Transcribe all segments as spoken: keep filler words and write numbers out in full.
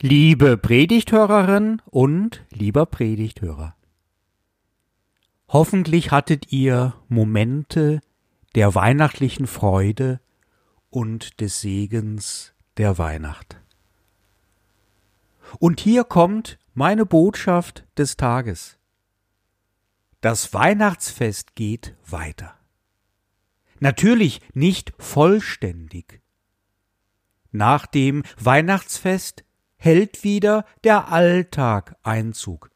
Liebe Predigthörerin und lieber Predigthörer, hoffentlich hattet ihr Momente der weihnachtlichen Freude und des Segens der Weihnacht. Und hier kommt meine Botschaft des Tages. Das Weihnachtsfest geht weiter. Natürlich nicht vollständig. Nach dem Weihnachtsfest hält wieder der Alltag Einzug.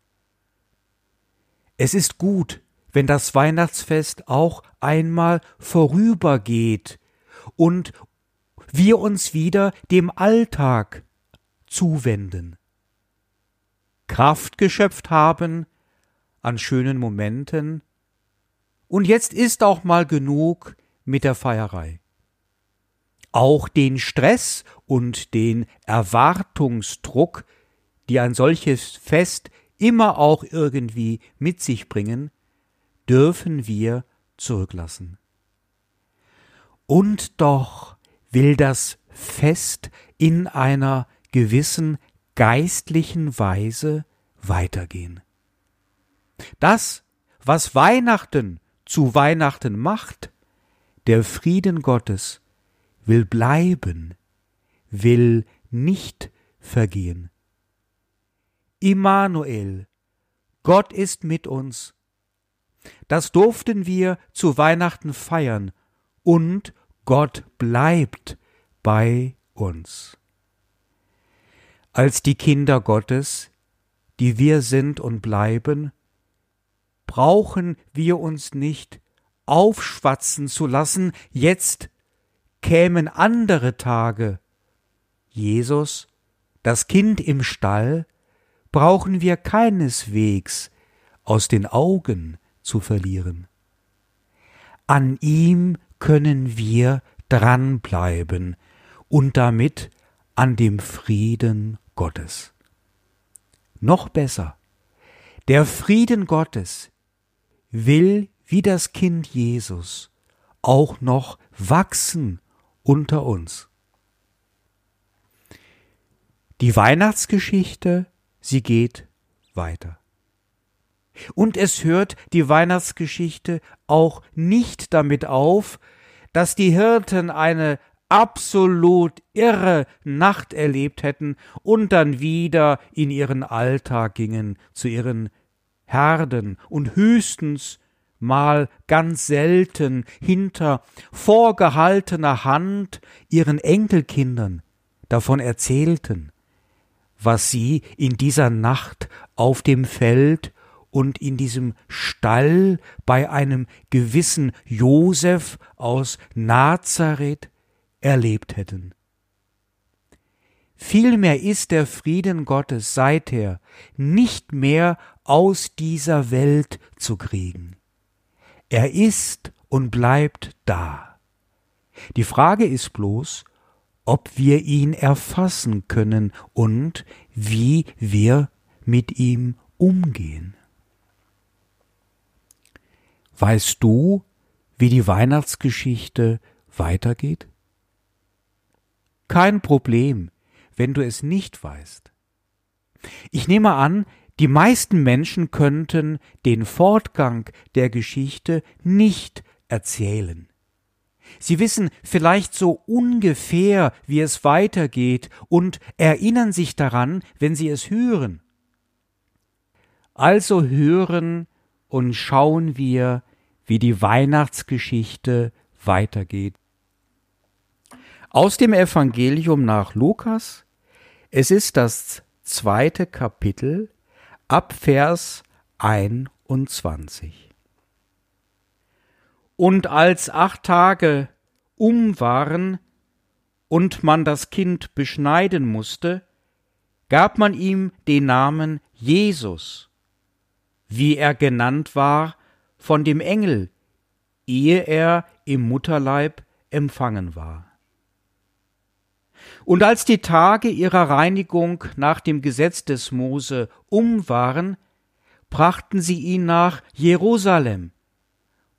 Es ist gut, wenn das Weihnachtsfest auch einmal vorübergeht und wir uns wieder dem Alltag zuwenden, Kraft geschöpft haben an schönen Momenten, und jetzt ist auch mal genug mit der Feierei. Auch den Stress und den Erwartungsdruck, die ein solches Fest immer auch irgendwie mit sich bringen, dürfen wir zurücklassen. Und doch will das Fest in einer gewissen geistlichen Weise weitergehen. Das, was Weihnachten zu Weihnachten macht, der Frieden Gottes, will bleiben, will nicht vergehen. Immanuel, Gott ist mit uns. Das durften wir zu Weihnachten feiern, und Gott bleibt bei uns. Als die Kinder Gottes, die wir sind und bleiben, brauchen wir uns nicht aufschwatzen zu lassen, jetzt kämen andere Tage. Jesus, das Kind im Stall, brauchen wir keineswegs aus den Augen zu verlieren. An ihm können wir dranbleiben und damit an dem Frieden Gottes. Noch besser, der Frieden Gottes will wie das Kind Jesus auch noch wachsen unter uns. Die Weihnachtsgeschichte, sie geht weiter. Und es hört die Weihnachtsgeschichte auch nicht damit auf, dass die Hirten eine absolut irre Nacht erlebt hätten und dann wieder in ihren Alltag gingen, zu ihren Herden und höchstens mal ganz selten hinter vorgehaltener Hand ihren Enkelkindern davon erzählten, was sie in dieser Nacht auf dem Feld und in diesem Stall bei einem gewissen Josef aus Nazareth erlebt hätten. Vielmehr ist der Frieden Gottes seither nicht mehr aus dieser Welt zu kriegen. Er ist und bleibt da. Die Frage ist bloß, ob wir ihn erfassen können und wie wir mit ihm umgehen. Weißt du, wie die Weihnachtsgeschichte weitergeht? Kein Problem, wenn du es nicht weißt. Ich nehme an, die meisten Menschen könnten den Fortgang der Geschichte nicht erzählen. Sie wissen vielleicht so ungefähr, wie es weitergeht, und erinnern sich daran, wenn sie es hören. Also hören und schauen wir, wie die Weihnachtsgeschichte weitergeht. Aus dem Evangelium nach Lukas, es ist das zweite Kapitel, ab Vers einundzwanzig. Und als acht Tage um waren und man das Kind beschneiden musste, gab man ihm den Namen Jesus, wie er genannt war von dem Engel, ehe er im Mutterleib empfangen war. Und als die Tage ihrer Reinigung nach dem Gesetz des Mose um waren, brachten sie ihn nach Jerusalem,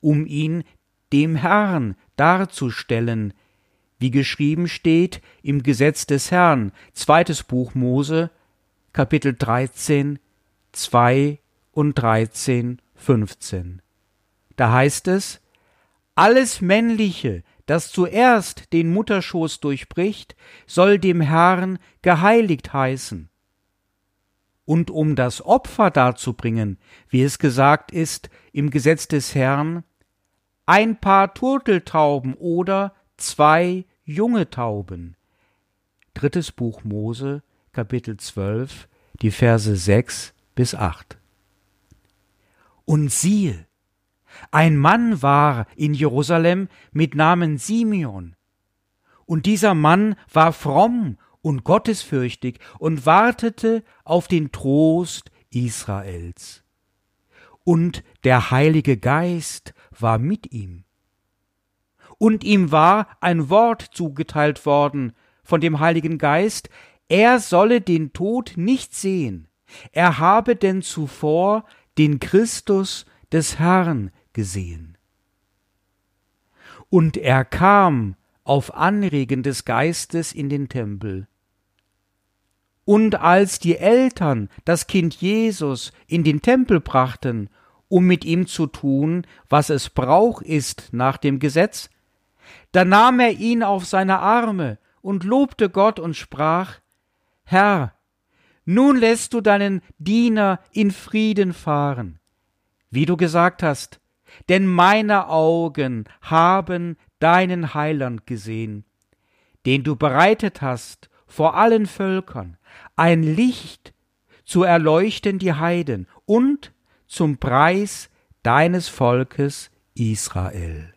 um ihn dem Herrn darzustellen, wie geschrieben steht im Gesetz des Herrn, zweites Buch Mose, Kapitel dreizehn, zwei und dreizehn, fünfzehn. Da heißt es: Alles Männliche, das zuerst den Mutterschoß durchbricht, soll dem Herrn geheiligt heißen. Und um das Opfer darzubringen, wie es gesagt ist im Gesetz des Herrn, ein paar Turteltauben oder zwei junge Tauben. Drittes Buch Mose, Kapitel zwölf, die Verse sechs bis acht. Und siehe, ein Mann war in Jerusalem mit Namen Simeon, und dieser Mann war fromm und gottesfürchtig und wartete auf den Trost Israels. Und der Heilige Geist war mit ihm. Und ihm war ein Wort zugeteilt worden von dem Heiligen Geist: Er solle den Tod nicht sehen, er habe denn zuvor den Christus des Herrn gesehen. Und er kam auf Anregen des Geistes in den Tempel. Und als die Eltern das Kind Jesus in den Tempel brachten, um mit ihm zu tun, was es Brauch ist nach dem Gesetz, da nahm er ihn auf seine Arme und lobte Gott und sprach: Herr, nun lässt du deinen Diener in Frieden fahren, wie du gesagt hast, denn meine Augen haben deinen Heiland gesehen, den du bereitet hast vor allen Völkern, ein Licht zu erleuchten die Heiden und zum Preis deines Volkes Israel.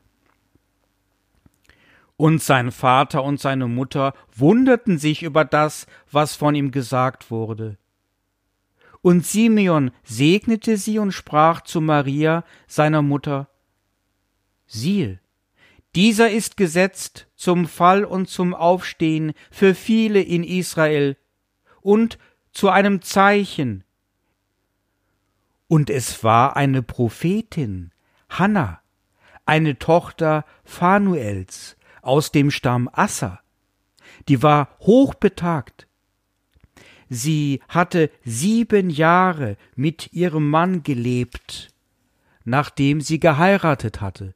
Und sein Vater und seine Mutter wunderten sich über das, was von ihm gesagt wurde. Und Simeon segnete sie und sprach zu Maria, seiner Mutter: Siehe, dieser ist gesetzt zum Fall und zum Aufstehen für viele in Israel und zu einem Zeichen. Und es war eine Prophetin, Hanna, eine Tochter Phanuels, aus dem Stamm Asser, die war hochbetagt. Sie hatte sieben Jahre mit ihrem Mann gelebt, nachdem sie geheiratet hatte,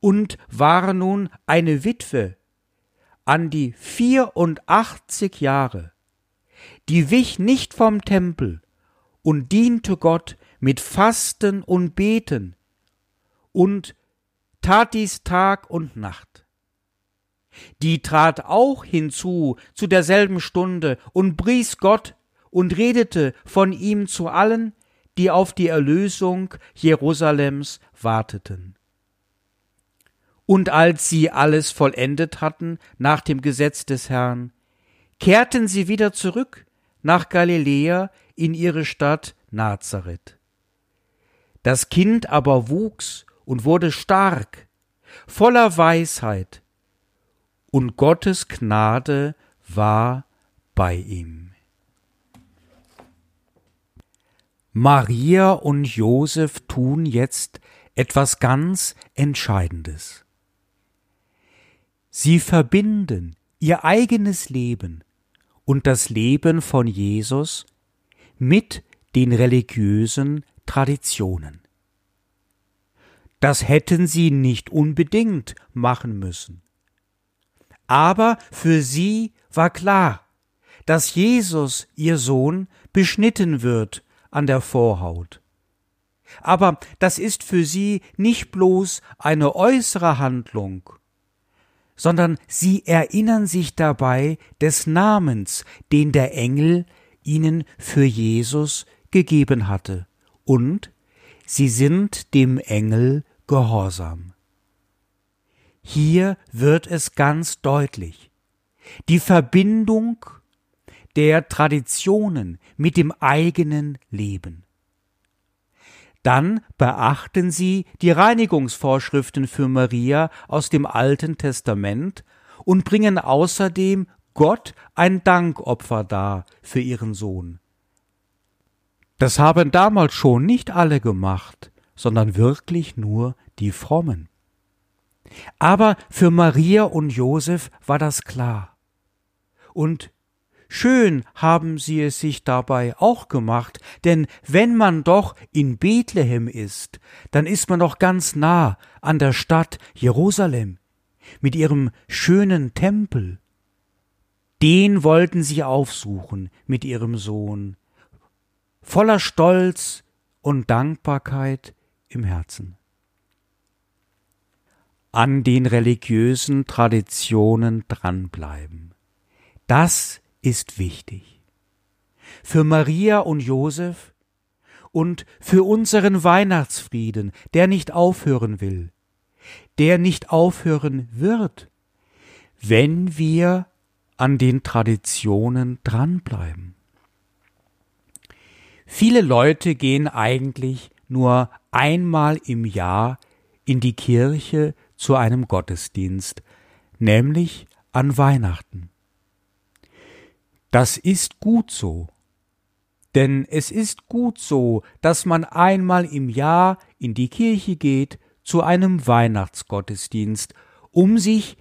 und war nun eine Witwe an die vierundachtzig Jahre. Die wich nicht vom Tempel und diente Gott mit Fasten und Beten und tat dies Tag und Nacht. Die trat auch hinzu zu derselben Stunde und pries Gott und redete von ihm zu allen, die auf die Erlösung Jerusalems warteten. Und als sie alles vollendet hatten nach dem Gesetz des Herrn, kehrten sie wieder zurück nach Galiläa in ihre Stadt Nazareth. Das Kind aber wuchs und wurde stark, voller Weisheit, und Gottes Gnade war bei ihm. Maria und Josef tun jetzt etwas ganz Entscheidendes. Sie verbinden ihr eigenes Leben und das Leben von Jesus mit den religiösen Traditionen. Das hätten sie nicht unbedingt machen müssen. Aber für sie war klar, dass Jesus, ihr Sohn, beschnitten wird an der Vorhaut. Aber das ist für sie nicht bloß eine äußere Handlung, sondern sie erinnern sich dabei des Namens, den der Engel ihnen für Jesus gegeben hatte, und sie sind dem Engel gehorsam. Hier wird es ganz deutlich: die Verbindung der Traditionen mit dem eigenen Leben. Dann beachten sie die Reinigungsvorschriften für Maria aus dem Alten Testament und bringen außerdem Gott ein Dankopfer dar für ihren Sohn. Das haben damals schon nicht alle gemacht, sondern wirklich nur die Frommen. Aber für Maria und Josef war das klar. Und schön haben sie es sich dabei auch gemacht, denn wenn man doch in Bethlehem ist, dann ist man doch ganz nah an der Stadt Jerusalem mit ihrem schönen Tempel. Den wollten sie aufsuchen mit ihrem Sohn, voller Stolz und Dankbarkeit im Herzen. An den religiösen Traditionen dranbleiben. Das ist wichtig. Für Maria und Josef und für unseren Weihnachtsfrieden, der nicht aufhören will, der nicht aufhören wird, wenn wir an den Traditionen dranbleiben. Viele Leute gehen eigentlich nur einmal im Jahr in die Kirche zu einem Gottesdienst, nämlich an Weihnachten. Das ist gut so, denn es ist gut so, dass man einmal im Jahr in die Kirche geht zu einem Weihnachtsgottesdienst, um sich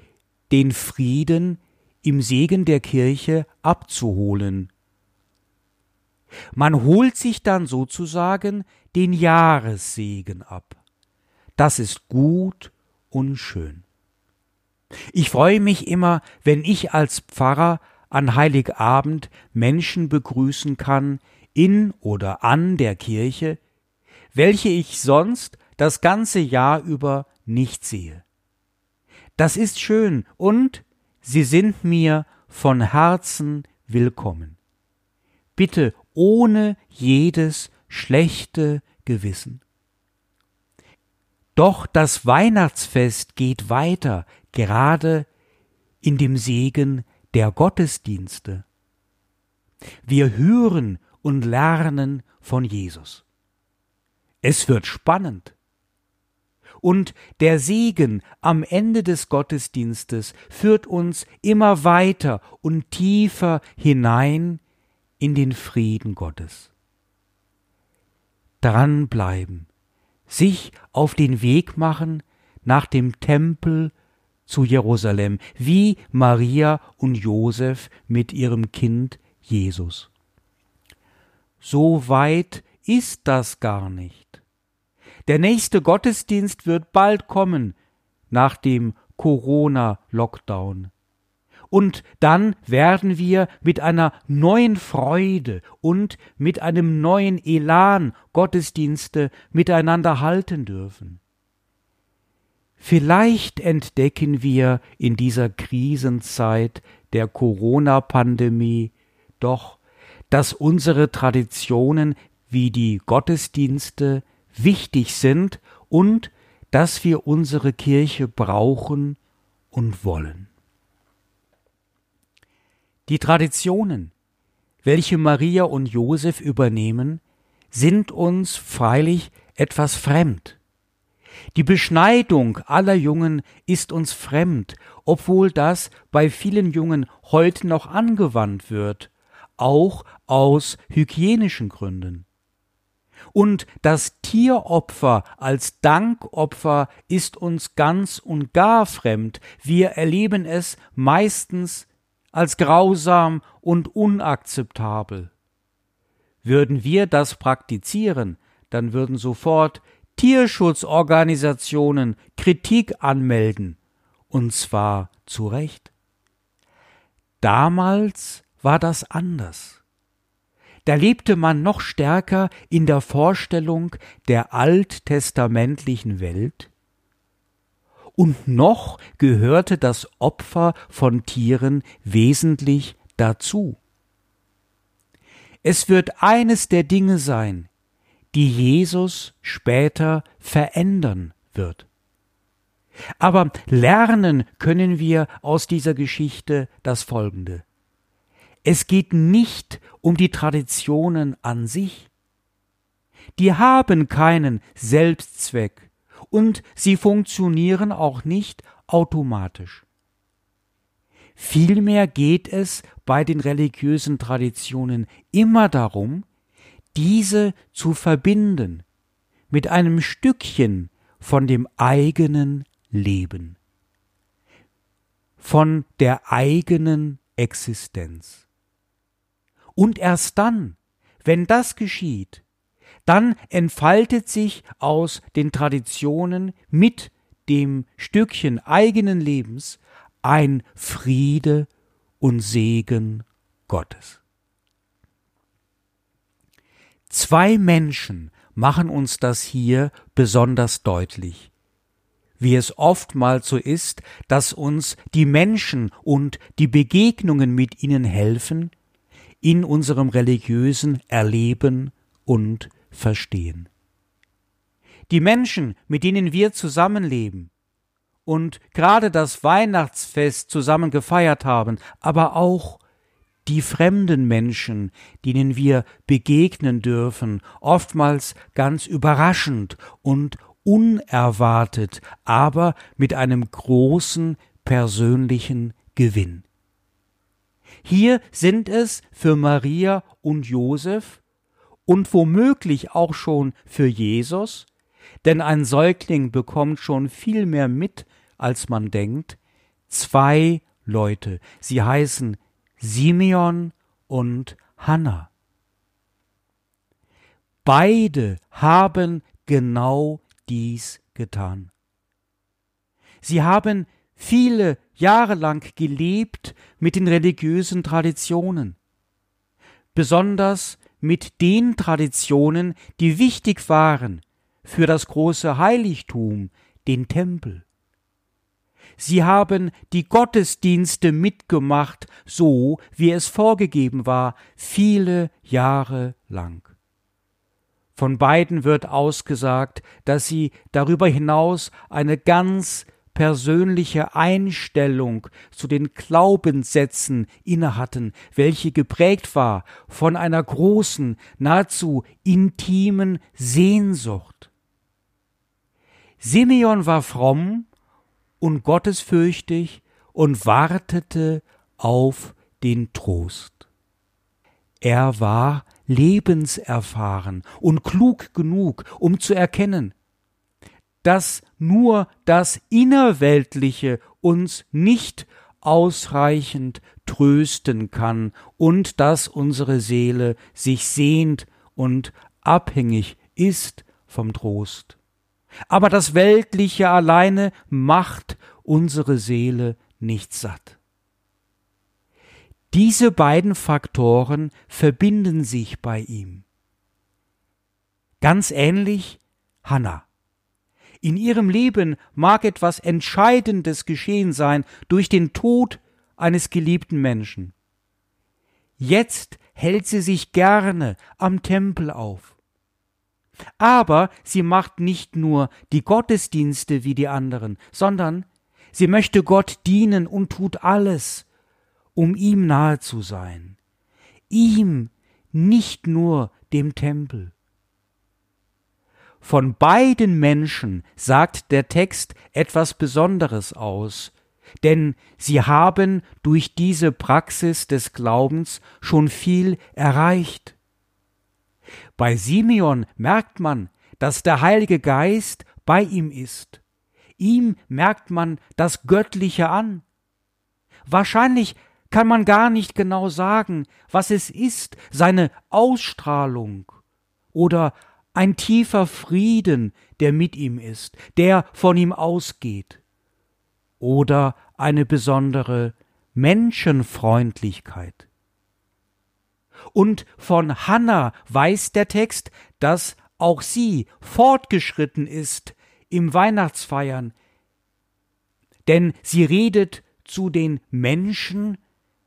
den Frieden im Segen der Kirche abzuholen. Man holt sich dann sozusagen den Jahressegen ab. Das ist gut und schön. Ich freue mich immer, wenn ich als Pfarrer an Heiligabend Menschen begrüßen kann in oder an der Kirche, welche ich sonst das ganze Jahr über nicht sehe. Das ist schön und sie sind mir von Herzen willkommen. Bitte ohne jedes schlechte Gewissen. Doch das Weihnachtsfest geht weiter, gerade in dem Segen der Gottesdienste. Wir hören und lernen von Jesus. Es wird spannend. Und der Segen am Ende des Gottesdienstes führt uns immer weiter und tiefer hinein in den Frieden Gottes. Dranbleiben, sich auf den Weg machen nach dem Tempel zu Jerusalem, wie Maria und Josef mit ihrem Kind Jesus. So weit ist das gar nicht. Der nächste Gottesdienst wird bald kommen, nach dem Corona-Lockdown. Und dann werden wir mit einer neuen Freude und mit einem neuen Elan Gottesdienste miteinander halten dürfen. Vielleicht entdecken wir in dieser Krisenzeit der Corona-Pandemie doch, dass unsere Traditionen wie die Gottesdienste wichtig sind und dass wir unsere Kirche brauchen und wollen. Die Traditionen, welche Maria und Josef übernehmen, sind uns freilich etwas fremd. Die Beschneidung aller Jungen ist uns fremd, obwohl das bei vielen Jungen heute noch angewandt wird, auch aus hygienischen Gründen. Und das Tieropfer als Dankopfer ist uns ganz und gar fremd. Wir erleben es meistens als grausam und unakzeptabel. Würden wir das praktizieren, dann würden sofort Tierschutzorganisationen Kritik anmelden, und zwar zu Recht. Damals war das anders. Da lebte man noch stärker in der Vorstellung der alttestamentlichen Welt, und noch gehörte das Opfer von Tieren wesentlich dazu. Es wird eines der Dinge sein, die Jesus später verändern wird. Aber lernen können wir aus dieser Geschichte das Folgende. Es geht nicht um die Traditionen an sich. Die haben keinen Selbstzweck und sie funktionieren auch nicht automatisch. Vielmehr geht es bei den religiösen Traditionen immer darum, diese zu verbinden mit einem Stückchen von dem eigenen Leben. von der eigenen Existenz. Und erst dann, wenn das geschieht, dann entfaltet sich aus den Traditionen mit dem Stückchen eigenen Lebens ein Friede und Segen Gottes. Zwei Menschen machen uns das hier besonders deutlich, wie es oftmals so ist, dass uns die Menschen und die Begegnungen mit ihnen helfen, in unserem religiösen Erleben und Verstehen. Die Menschen, mit denen wir zusammenleben und gerade das Weihnachtsfest zusammen gefeiert haben, aber auch die fremden Menschen, denen wir begegnen dürfen, oftmals ganz überraschend und unerwartet, aber mit einem großen persönlichen Gewinn. Hier sind es für Maria und Josef und womöglich auch schon für Jesus, denn ein Säugling bekommt schon viel mehr mit, als man denkt, zwei Leute. Sie heißen Simeon und Hanna. Beide haben genau dies getan. Sie haben viele Jahre lang gelebt mit den religiösen Traditionen, besonders mit den Traditionen, die wichtig waren für das große Heiligtum, den Tempel. Sie haben die Gottesdienste mitgemacht, so wie es vorgegeben war, viele Jahre lang. Von beiden wird ausgesagt, dass sie darüber hinaus eine ganz persönliche Einstellung zu den Glaubenssätzen innehatten, welche geprägt war von einer großen, nahezu intimen Sehnsucht. Simeon war fromm und gottesfürchtig und wartete auf den Trost. Er war lebenserfahren und klug genug, um zu erkennen, dass nur das Innerweltliche uns nicht ausreichend trösten kann und dass unsere Seele sich sehnt und abhängig ist vom Trost. Aber das Weltliche alleine macht unsere Seele nicht satt. Diese beiden Faktoren verbinden sich bei ihm. Ganz ähnlich Hannah. In ihrem Leben mag etwas Entscheidendes geschehen sein durch den Tod eines geliebten Menschen. Jetzt hält sie sich gerne am Tempel auf. Aber sie macht nicht nur die Gottesdienste wie die anderen, sondern sie möchte Gott dienen und tut alles, um ihm nahe zu sein, ihm, nicht nur dem Tempel. Von beiden Menschen sagt der Text etwas Besonderes aus, denn sie haben durch diese Praxis des Glaubens schon viel erreicht. Bei Simeon merkt man, dass der Heilige Geist bei ihm ist. Ihm merkt man das Göttliche an. Wahrscheinlich kann man gar nicht genau sagen, was es ist, seine Ausstrahlung oder ein tiefer Frieden, der mit ihm ist, der von ihm ausgeht, oder eine besondere Menschenfreundlichkeit. Und von Hannah weiß der Text, dass auch sie fortgeschritten ist im Weihnachtsfeiern, denn sie redet zu den Menschen,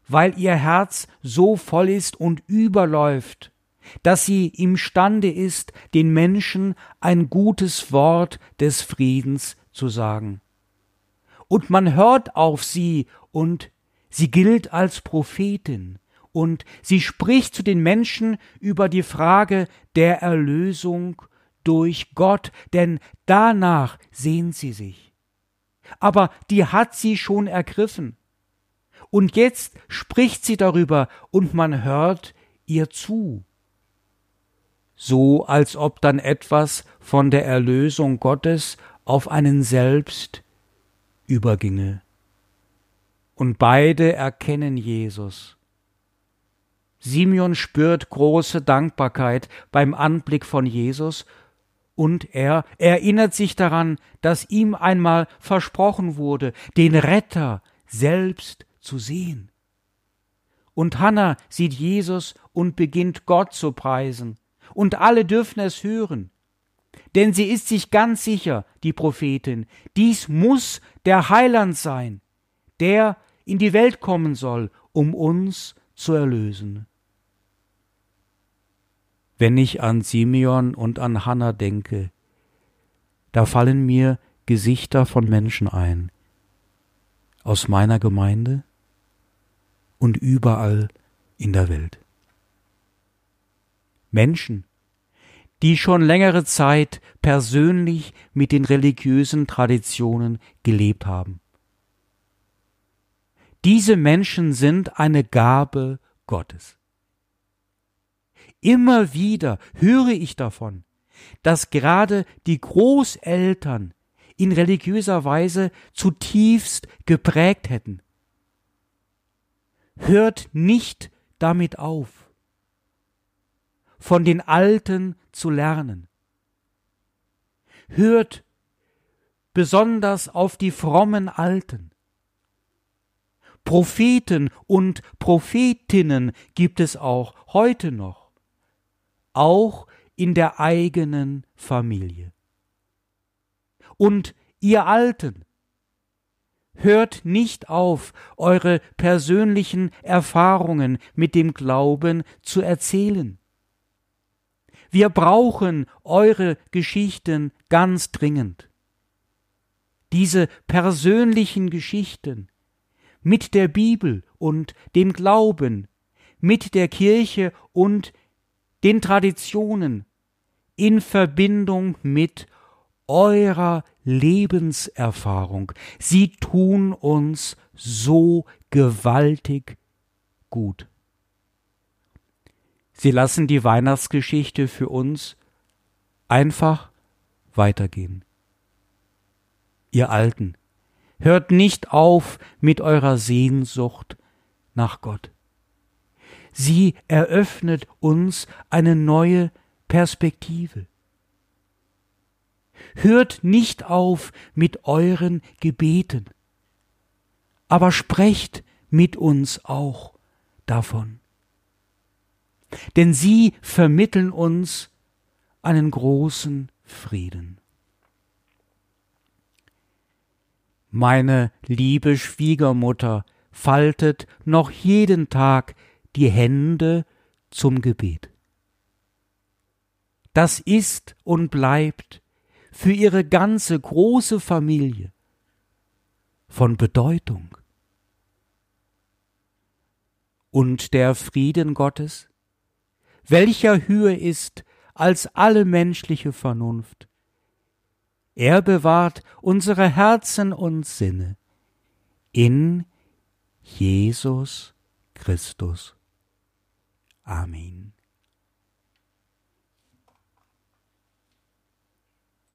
weil ihr Herz so voll ist und überläuft, dass sie imstande ist, den Menschen ein gutes Wort des Friedens zu sagen. Und man hört auf sie und sie gilt als Prophetin und sie spricht zu den Menschen über die Frage der Erlösung durch Gott, denn danach sehnt sie sich. Aber die hat sie schon ergriffen. Und jetzt spricht sie darüber und man hört ihr zu. So als ob dann etwas von der Erlösung Gottes auf einen selbst überginge. und beide erkennen Jesus. Simeon spürt große Dankbarkeit beim Anblick von Jesus und er erinnert sich daran, dass ihm einmal versprochen wurde, den Retter selbst zu sehen. Und Hannah sieht Jesus und beginnt Gott zu preisen. Und alle dürfen es hören. Denn sie ist sich ganz sicher, die Prophetin, dies muss der Heiland sein, der in die Welt kommen soll, um uns zu erlösen. Wenn ich an Simeon und an Hannah denke, da fallen mir Gesichter von Menschen ein, aus meiner Gemeinde und überall in der Welt. Menschen, die schon längere Zeit persönlich mit den religiösen Traditionen gelebt haben. Diese Menschen sind eine Gabe Gottes. Immer wieder höre ich davon, dass gerade die Großeltern in religiöser Weise zutiefst geprägt hätten. Hört nicht damit auf, von den Alten zu lernen. Hört besonders auf die frommen Alten. Propheten und Prophetinnen gibt es auch heute noch, auch in der eigenen Familie. Und ihr Alten, hört nicht auf, eure persönlichen Erfahrungen mit dem Glauben zu erzählen. Wir brauchen eure Geschichten ganz dringend. Diese persönlichen Geschichten mit der Bibel und dem Glauben, mit der Kirche und den Traditionen in Verbindung mit eurer Lebenserfahrung. Sie tun uns so gewaltig gut. Sie lassen die Weihnachtsgeschichte für uns einfach weitergehen. Ihr Alten, hört nicht auf mit eurer Sehnsucht nach Gott. Sie eröffnet uns eine neue Perspektive. Hört nicht auf mit euren Gebeten, aber sprecht mit uns auch davon. Denn sie vermitteln uns einen großen Frieden. Meine liebe Schwiegermutter faltet noch jeden Tag die Hände zum Gebet. Das ist und bleibt für ihre ganze große Familie von Bedeutung. Und der Frieden Gottes, welcher höher ist als alle menschliche Vernunft. Er bewahrt unsere Herzen und Sinne in Jesus Christus. Amen.